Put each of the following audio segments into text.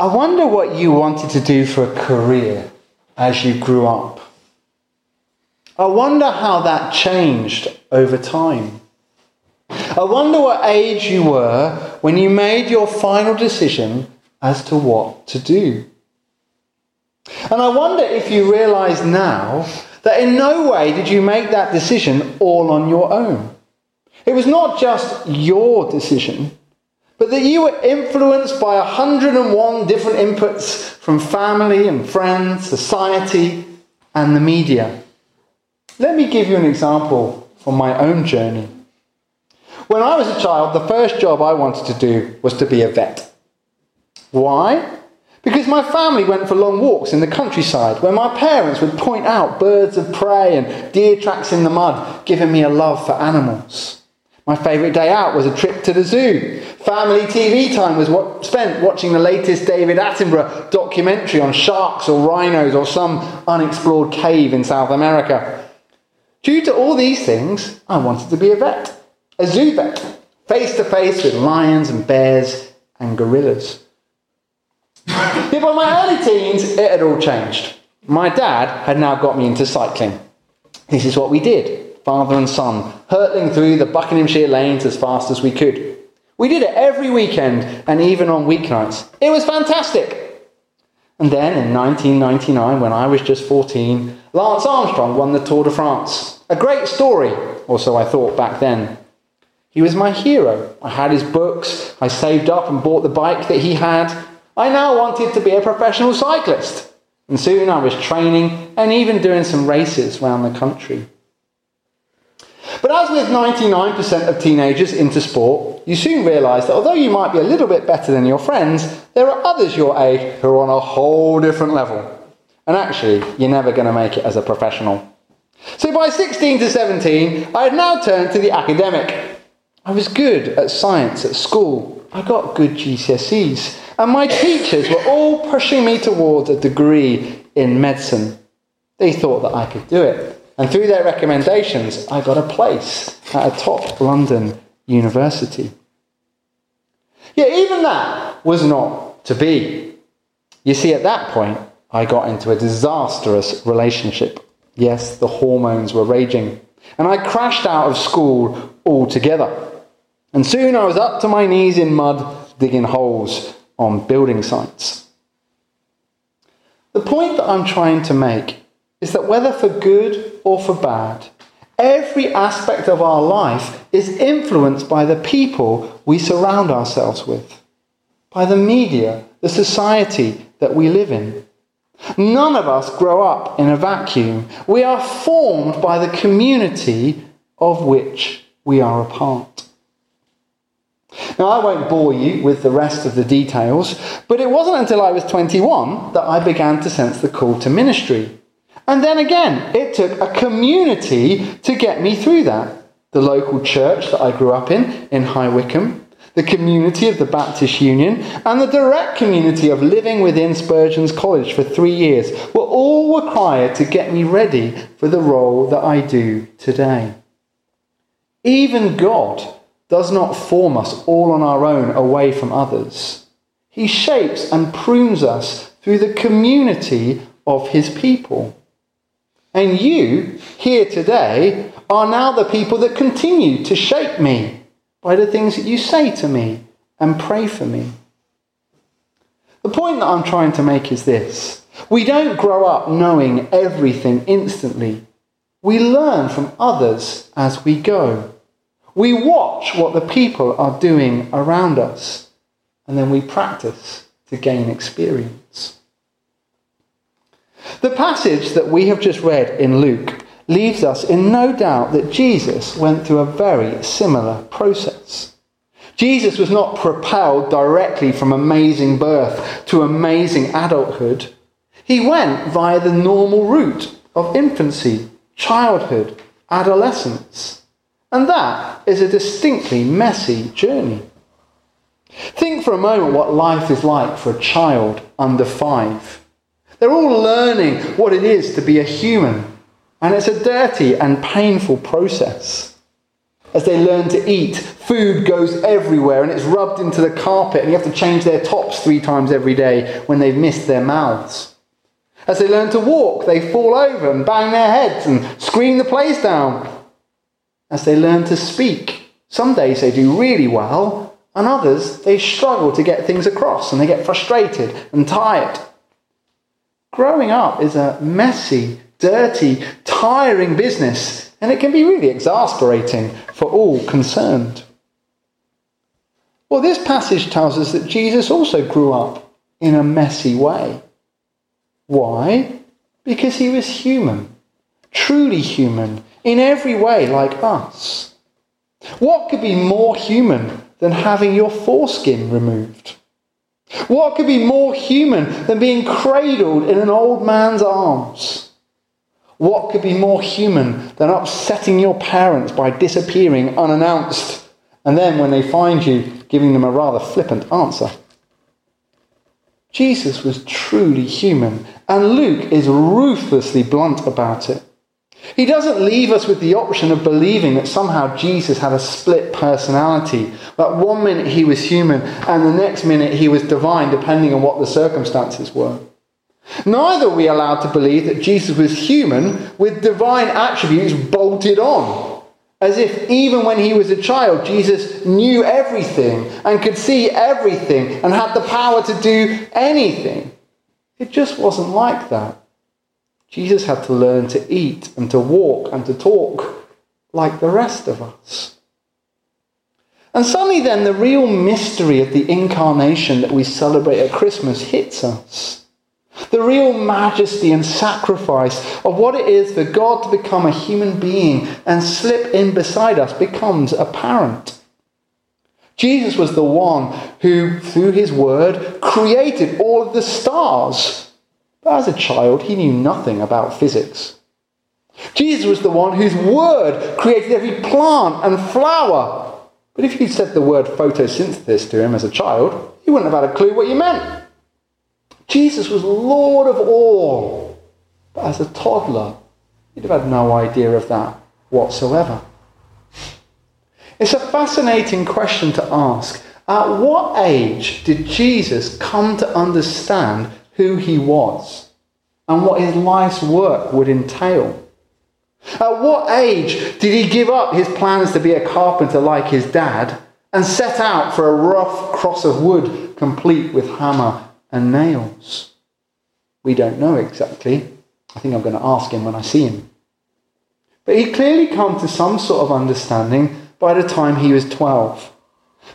I wonder what you wanted to do for a career as you grew up. I wonder how that changed over time. I wonder what age you were when you made your final decision as to what to do. And I wonder if you realise now that in no way did you make that decision all on your own. It was not just your decision, but that you were influenced by 101 different inputs from family and friends, society and the media. Let me give you an example from my own journey. When I was a child, the first job I wanted to do was to be a vet. Why? Because my family went for long walks in the countryside where my parents would point out birds of prey and deer tracks in the mud, giving me a love for animals. My favourite day out was a trip to the zoo. Family TV time was spent watching the latest David Attenborough documentary on sharks or rhinos or some unexplored cave in South America. Due to all these things, I wanted to be a vet, a zoo vet, face to face with lions and bears and gorillas. Yet by my early teens, it had all changed. My dad had now got me into cycling. This is what we did, father and son, hurtling through the Buckinghamshire lanes as fast as we could. We did it every weekend and even on weeknights. It was fantastic. And then in 1999, when I was just 14, Lance Armstrong won the Tour de France. A great story, or so I thought back then. He was my hero. I had his books. I saved up and bought the bike that he had. I now wanted to be a professional cyclist, and soon I was training and even doing some races around the country. But as with 99% of teenagers into sport, you soon realise that although you might be a little bit better than your friends, there are others your age who are on a whole different level. And actually, you're never going to make it as a professional. So by 16 to 17, I had now turned to the academic. I was good at science at school. I got good GCSEs. And my teachers were all pushing me towards a degree in medicine. They thought that I could do it. And through their recommendations, I got a place at a top London university. Yet even that was not to be. You see, at that point, I got into a disastrous relationship. Yes, the hormones were raging. And I crashed out of school altogether. And soon I was up to my knees in mud, digging holes on building sites. The point that I'm trying to make is that whether for good or for bad, every aspect of our life is influenced by the people we surround ourselves with, by the media, the society that we live in. None of us grow up in a vacuum. We are formed by the community of which we are a part. Now, I won't bore you with the rest of the details, but it wasn't until I was 21 that I began to sense the call to ministry. And then again, it took a community to get me through that. The local church that I grew up in High Wycombe, the community of the Baptist Union, and the direct community of living within Spurgeon's College for 3 years were all required to get me ready for the role that I do today. Even God does not form us all on our own away from others. He shapes and prunes us through the community of his people. And you, here today, are now the people that continue to shape me by the things that you say to me and pray for me. The point that I'm trying to make is this. We don't grow up knowing everything instantly. We learn from others as we go. We watch what the people are doing around us, and then we practice to gain experience. The passage that we have just read in Luke leaves us in no doubt that Jesus went through a very similar process. Jesus was not propelled directly from amazing birth to amazing adulthood. He went via the normal route of infancy, childhood, adolescence. And that is a distinctly messy journey. Think for a moment what life is like for a child under 5. They're all learning what it is to be a human, and it's a dirty and painful process. as they learn to eat. Food goes everywhere and it's rubbed into the carpet, and you have to change their tops 3 times every day when they've missed their mouths. As they learn to walk, they fall over and bang their heads and scream the place down. As they learn to speak, some days they do really well, and others they struggle to get things across and they get frustrated and tired. Growing up is a messy, dirty, tiring business, and it can be really exasperating for all concerned. Well, this passage tells us that Jesus also grew up in a messy way. Why? Because he was human, truly human, in every way like us. What could be more human than having your foreskin removed? What could be more human than being cradled in an old man's arms? What could be more human than upsetting your parents by disappearing unannounced, and then when they find you, giving them a rather flippant answer? Jesus was truly human, and Luke is ruthlessly blunt about it. He doesn't leave us with the option of believing that somehow Jesus had a split personality, that one minute he was human and the next minute he was divine, depending on what the circumstances were. Neither are we allowed to believe that Jesus was human with divine attributes bolted on, as if even when he was a child, Jesus knew everything and could see everything and had the power to do anything. It just wasn't like that. Jesus had to learn to eat and to walk and to talk like the rest of us. And suddenly then the real mystery of the incarnation that we celebrate at Christmas hits us. The real majesty and sacrifice of what it is for God to become a human being and slip in beside us becomes apparent. Jesus was the one who, through his word, created all of the stars. But as a child, he knew nothing about physics. Jesus was the one whose word created every plant and flower. But if you'd said the word photosynthesis to him as a child, he wouldn't have had a clue what you meant. Jesus was Lord of all. But as a toddler, he'd have had no idea of that whatsoever. It's a fascinating question to ask. At what age did Jesus come to understand who he was, and what his life's work would entail? At what age did he give up his plans to be a carpenter like his dad and set out for a rough cross of wood complete with hammer and nails? We don't know exactly. I think I'm going to ask him when I see him. But he'd clearly come to some sort of understanding by the time he was 12.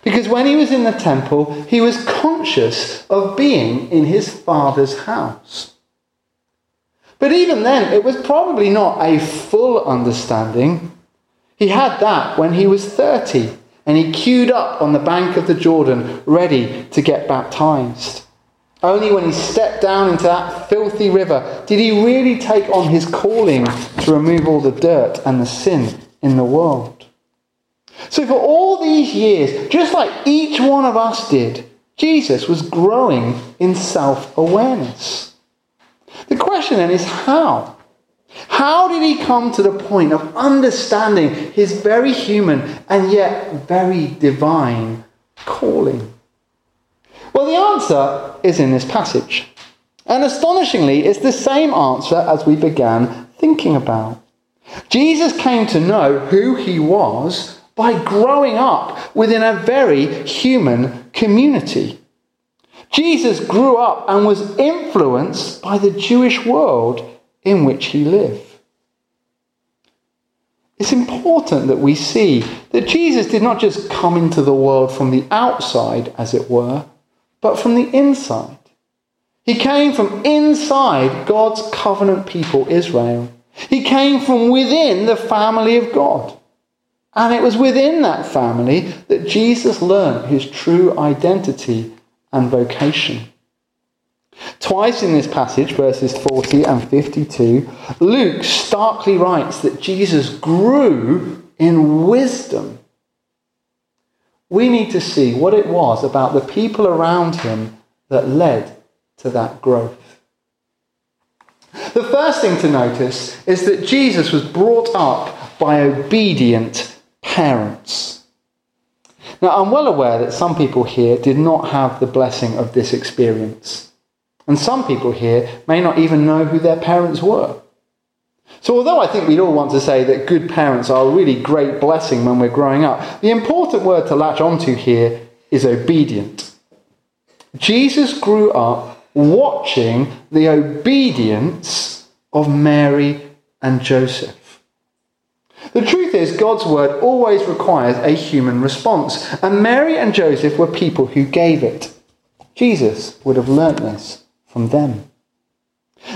Because when he was in the temple, he was conscious of being in his Father's house. But even then, it was probably not a full understanding. He had that when he was 30, and he queued up on the bank of the Jordan, ready to get baptized. Only when he stepped down into that filthy river did he really take on his calling to remove all the dirt and the sin in the world. So for all these years, just like each one of us did, Jesus was growing in self-awareness. The question then is how? How did he come to the point of understanding his very human and yet very divine calling? Well, the answer is in this passage. And astonishingly, it's the same answer as we began thinking about. Jesus came to know who he was by growing up within a very human community. Jesus grew up and was influenced by the Jewish world in which he lived. It's important that we see that Jesus did not just come into the world from the outside, as it were, but from the inside. He came from inside God's covenant people, Israel. He came from within the family of God. And it was within that family that Jesus learned his true identity and vocation. Twice in this passage, verses 40 and 52, Luke starkly writes that Jesus grew in wisdom. We need to see what it was about the people around him that led to that growth. The first thing to notice is that Jesus was brought up by obedient parents. Now, I'm well aware that some people here did not have the blessing of this experience. And some people here may not even know who their parents were. So although I think we'd all want to say that good parents are a really great blessing when we're growing up, the important word to latch onto here is obedient. Jesus grew up watching the obedience of Mary and Joseph. The truth is, God's word always requires a human response, and Mary and Joseph were people who gave it. Jesus would have learnt this from them.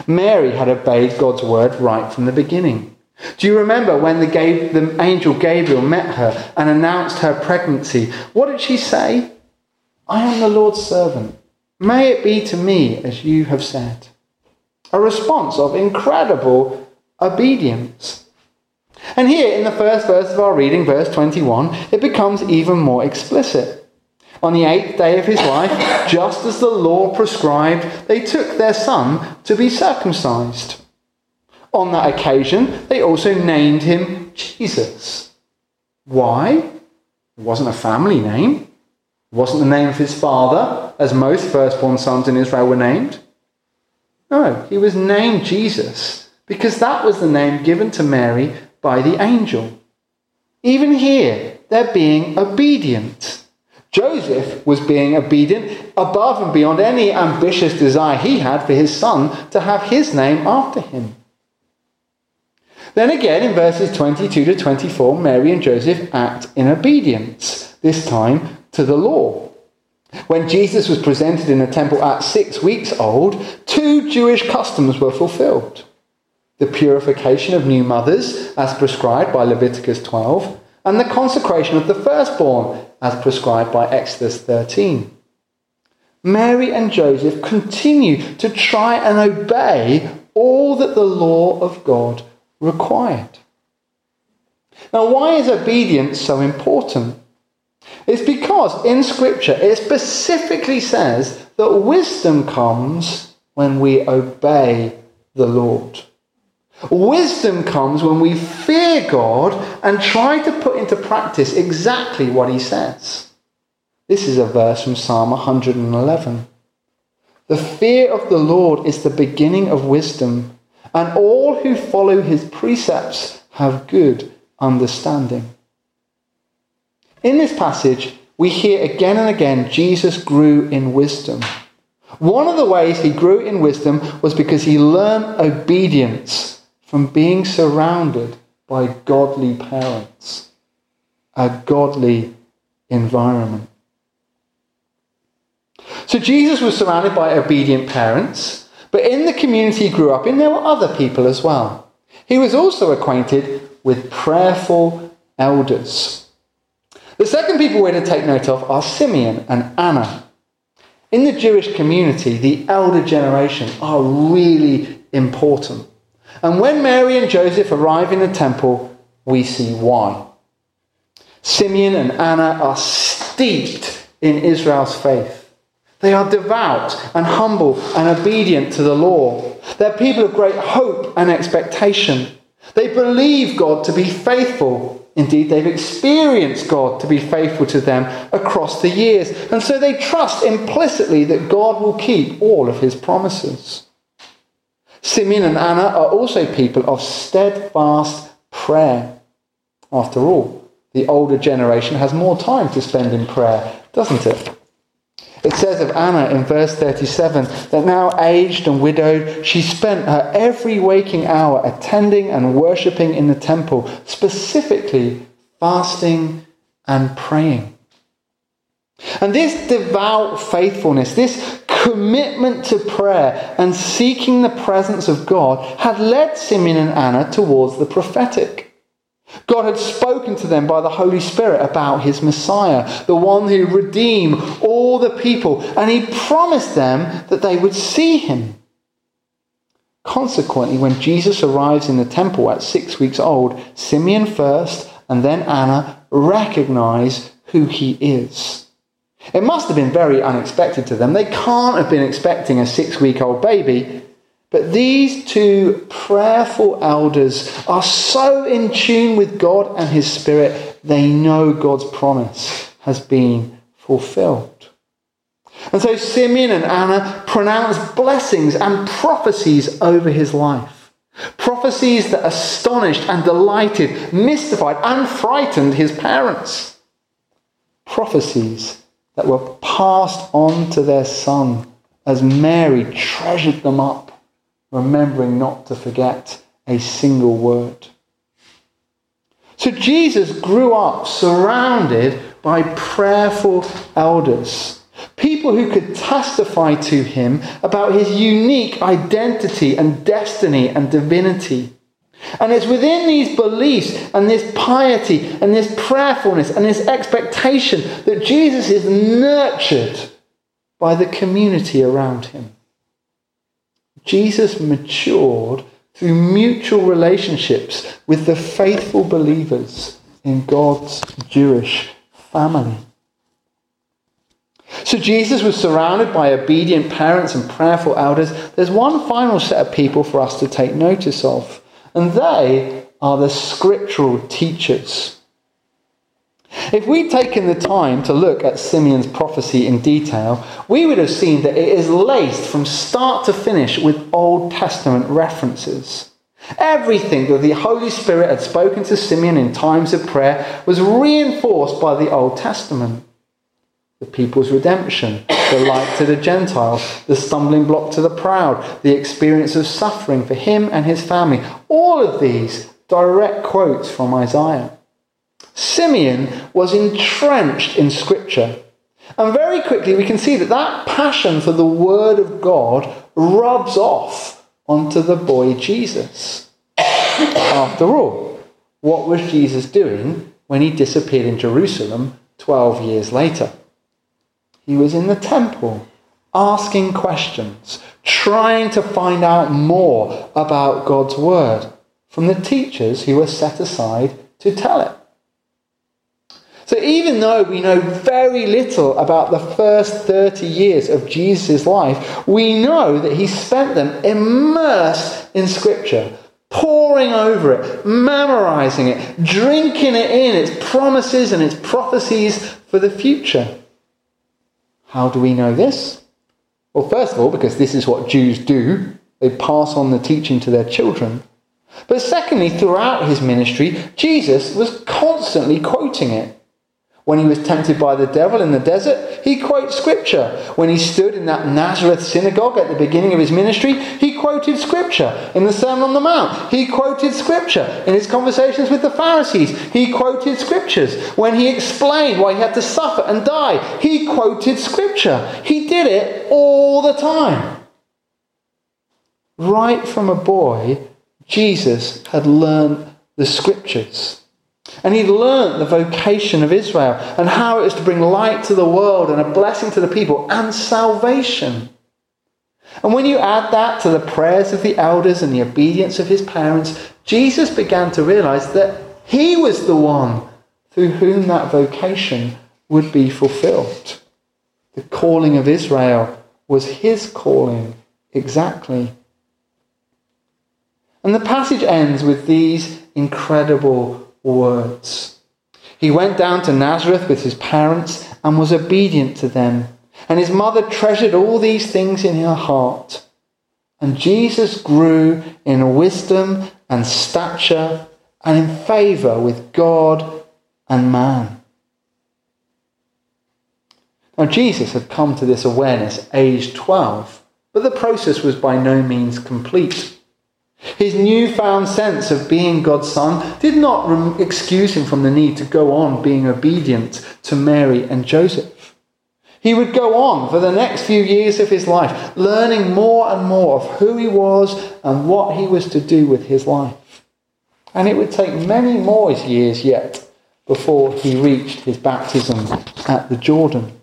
Mary had obeyed God's word right from the beginning. Do you remember when the angel Gabriel met her and announced her pregnancy? What did she say? "I am the Lord's servant. May it be to me as you have said." A response of incredible obedience. And here in the first verse of our reading, verse 21, it becomes even more explicit. On the 8th day of his life, just as the law prescribed, they took their son to be circumcised. On that occasion, they also named him Jesus. Why? It wasn't a family name. It wasn't the name of his father, as most firstborn sons in Israel were named. No, he was named Jesus because that was the name given to Mary by the angel. Even here, they're being obedient. Joseph was being obedient above and beyond any ambitious desire he had for his son to have his name after him. Then again, in verses 22 to 24, Mary and Joseph act in obedience, this time to the law. When Jesus was presented in the temple at 6 weeks old, two Jewish customs were fulfilled. The purification of new mothers, as prescribed by Leviticus 12, and the consecration of the firstborn, as prescribed by Exodus 13. Mary and Joseph continue to try and obey all that the law of God required. Now, why is obedience so important? It's because in Scripture it specifically says that wisdom comes when we obey the Lord. Wisdom comes when we fear God and try to put into practice exactly what he says. This is a verse from Psalm 111. The fear of the Lord is the beginning of wisdom, and all who follow his precepts have good understanding. In this passage, we hear again and again Jesus grew in wisdom. One of the ways he grew in wisdom was because he learned obedience from being surrounded by godly parents, a godly environment. So Jesus was surrounded by obedient parents, but in the community he grew up in, there were other people as well. He was also acquainted with prayerful elders. The second people we're to take note of are Simeon and Anna. In the Jewish community, the elder generation are really important. And when Mary and Joseph arrive in the temple, we see why. Simeon and Anna are steeped in Israel's faith. They are devout and humble and obedient to the law. They're people of great hope and expectation. They believe God to be faithful. Indeed, they've experienced God to be faithful to them across the years. And so they trust implicitly that God will keep all of his promises. Simeon and Anna are also people of steadfast prayer. After all, the older generation has more time to spend in prayer, doesn't it? It says of Anna in verse 37 that now aged and widowed, she spent her every waking hour attending and worshipping in the temple, specifically fasting and praying. And this devout faithfulness, this commitment to prayer and seeking the presence of God had led Simeon and Anna towards the prophetic. God had spoken to them by the Holy Spirit about his Messiah, the one who redeemed all the people, and he promised them that they would see him. Consequently, when Jesus arrives in the temple at 6 weeks old, Simeon first and then Anna recognize who he is. It must have been very unexpected to them. They can't have been expecting a 6-week-old baby. But these two prayerful elders are so in tune with God and his Spirit, they know God's promise has been fulfilled. And so Simeon and Anna pronounced blessings and prophecies over his life. Prophecies that astonished and delighted, mystified and frightened his parents. Prophecies that were passed on to their son as Mary treasured them up, remembering not to forget a single word. So Jesus grew up surrounded by prayerful elders, people who could testify to him about his unique identity and destiny and divinity. And it's within these beliefs and this piety and this prayerfulness and this expectation that Jesus is nurtured by the community around him. Jesus matured through mutual relationships with the faithful believers in God's Jewish family. So Jesus was surrounded by obedient parents and prayerful elders. There's one final set of people for us to take notice of, and they are the scriptural teachers. If we'd taken the time to look at Simeon's prophecy in detail, we would have seen that it is laced from start to finish with Old Testament references. Everything that the Holy Spirit had spoken to Simeon in times of prayer was reinforced by the Old Testament. The people's redemption, the light to the Gentiles, the stumbling block to the proud, the experience of suffering for him and his family. All of these direct quotes from Isaiah. Simeon was entrenched in Scripture. And very quickly we can see that that passion for the Word of God rubs off onto the boy Jesus. After all, what was Jesus doing when he disappeared in Jerusalem 12 years later? He was in the temple, asking questions, trying to find out more about God's Word from the teachers who were set aside to tell it. So even though we know very little about the first 30 years of Jesus' life, we know that he spent them immersed in Scripture, poring over it, memorizing it, drinking it in, its promises and its prophecies for the future. How do we know this? Well, first of all, because this is what Jews do. They pass on the teaching to their children. But secondly, throughout his ministry, Jesus was constantly quoting it. When he was tempted by the devil in the desert, he quotes Scripture. When he stood in that Nazareth synagogue at the beginning of his ministry, he quoted Scripture. In the Sermon on the Mount, he quoted Scripture. In his conversations with the Pharisees, he quoted Scriptures. When he explained why he had to suffer and die, he quoted Scripture. He did it all the time. Right from a boy, Jesus had learned the Scriptures. And he'd learnt the vocation of Israel and how it was to bring light to the world and a blessing to the people and salvation. And when you add that to the prayers of the elders and the obedience of his parents, Jesus began to realise that he was the one through whom that vocation would be fulfilled. The calling of Israel was his calling exactly. And the passage ends with these incredible words. He went down to Nazareth with his parents and was obedient to them. And his mother treasured all these things in her heart. And Jesus grew in wisdom and stature and in favour with God and man. Now Jesus had come to this awareness aged 12, but the process was by no means complete. His newfound sense of being God's son did not excuse him from the need to go on being obedient to Mary and Joseph. He would go on for the next few years of his life, learning more and more of who he was and what he was to do with his life. And it would take many more years yet before he reached his baptism at the Jordan.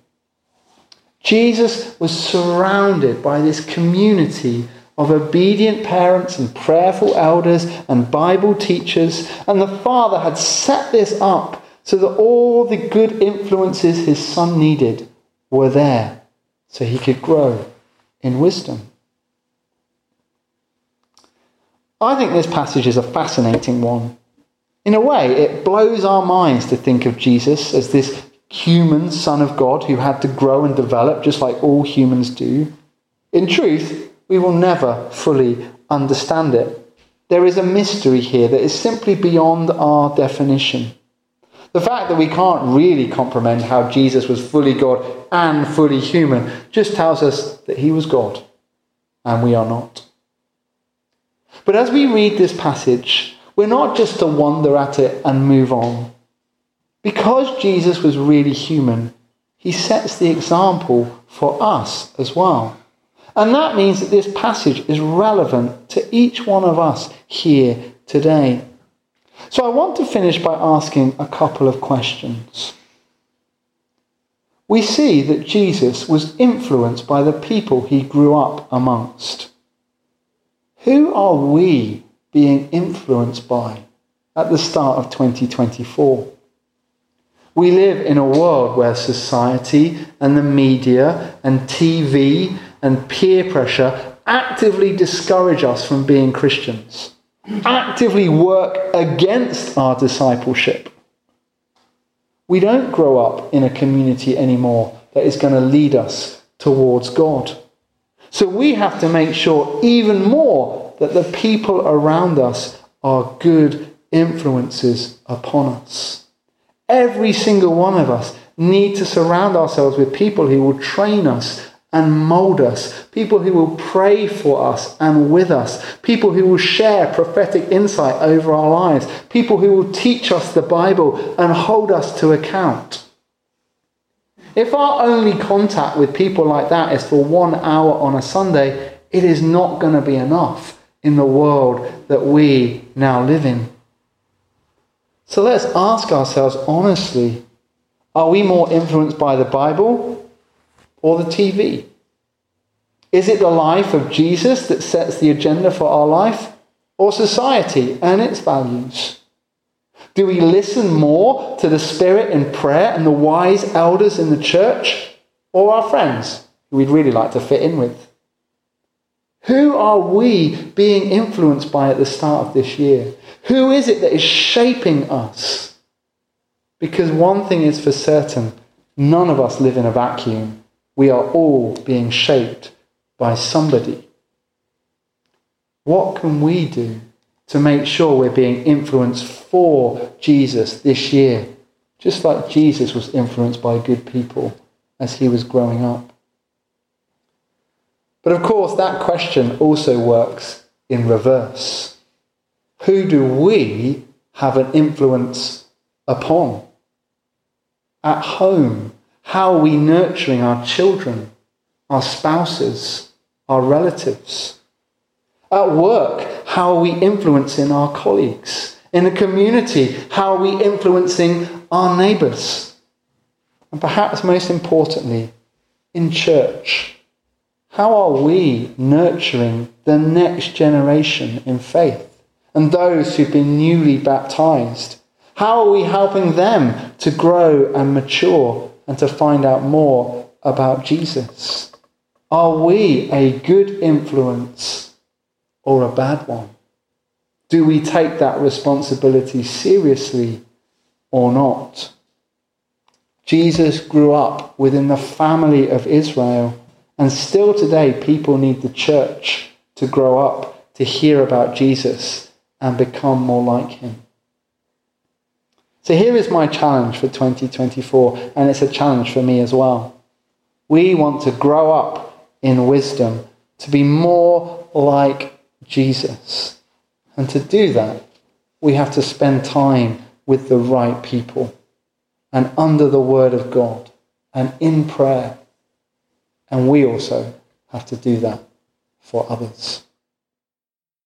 Jesus was surrounded by this community of obedient parents and prayerful elders and Bible teachers, and the Father had set this up so that all the good influences his son needed were there, so he could grow in wisdom. I think this passage is a fascinating one. In a way, it blows our minds to think of Jesus as this human Son of God who had to grow and develop just like all humans do. In truth, we will never fully understand it. There is a mystery here that is simply beyond our definition. The fact that we can't really comprehend how Jesus was fully God and fully human just tells us that he was God and we are not. But as we read this passage, we're not just to wonder at it and move on. Because Jesus was really human, he sets the example for us as well. And that means that this passage is relevant to each one of us here today. So I want to finish by asking a couple of questions. We see that Jesus was influenced by the people he grew up amongst. Who are we being influenced by at the start of 2024? We live in a world where society and the media and TV and peer pressure actively discourage us from being Christians, actively work against our discipleship. We don't grow up in a community anymore that is going to lead us towards God. So we have to make sure even more that the people around us are good influences upon us. Every single one of us need to surround ourselves with people who will train us and mould us, people who will pray for us and with us, people who will share prophetic insight over our lives, people who will teach us the Bible and hold us to account. If our only contact with people like that is for 1 hour on a Sunday, it is not going to be enough in the world that we now live in. So let's ask ourselves honestly, are we more influenced by the Bible or the TV? Is it the life of Jesus that sets the agenda for our life, or society and its values? Do we listen more to the Spirit in prayer and the wise elders in the church, or our friends who we'd really like to fit in with? Who are we being influenced by at the start of this year? Who is it that is shaping us? Because one thing is for certain, none of us live in a vacuum. We are all being shaped by somebody. What can we do to make sure we're being influenced for Jesus this year, just like Jesus was influenced by good people as he was growing up? But of course, that question also works in reverse. Who do we have an influence upon? At home, how are we nurturing our children, our spouses, our relatives? At work, how are we influencing our colleagues? In the community, how are we influencing our neighbours? And perhaps most importantly, in church, how are we nurturing the next generation in faith and those who've been newly baptised? How are we helping them to grow and mature and to find out more about Jesus? Are we a good influence or a bad one? Do we take that responsibility seriously or not? Jesus grew up within the family of Israel, and still today people need the church to grow up, to hear about Jesus and become more like him. So here is my challenge for 2024, and it's a challenge for me as well. We want to grow up in wisdom, to be more like Jesus. And to do that, we have to spend time with the right people and under the word of God and in prayer. And we also have to do that for others.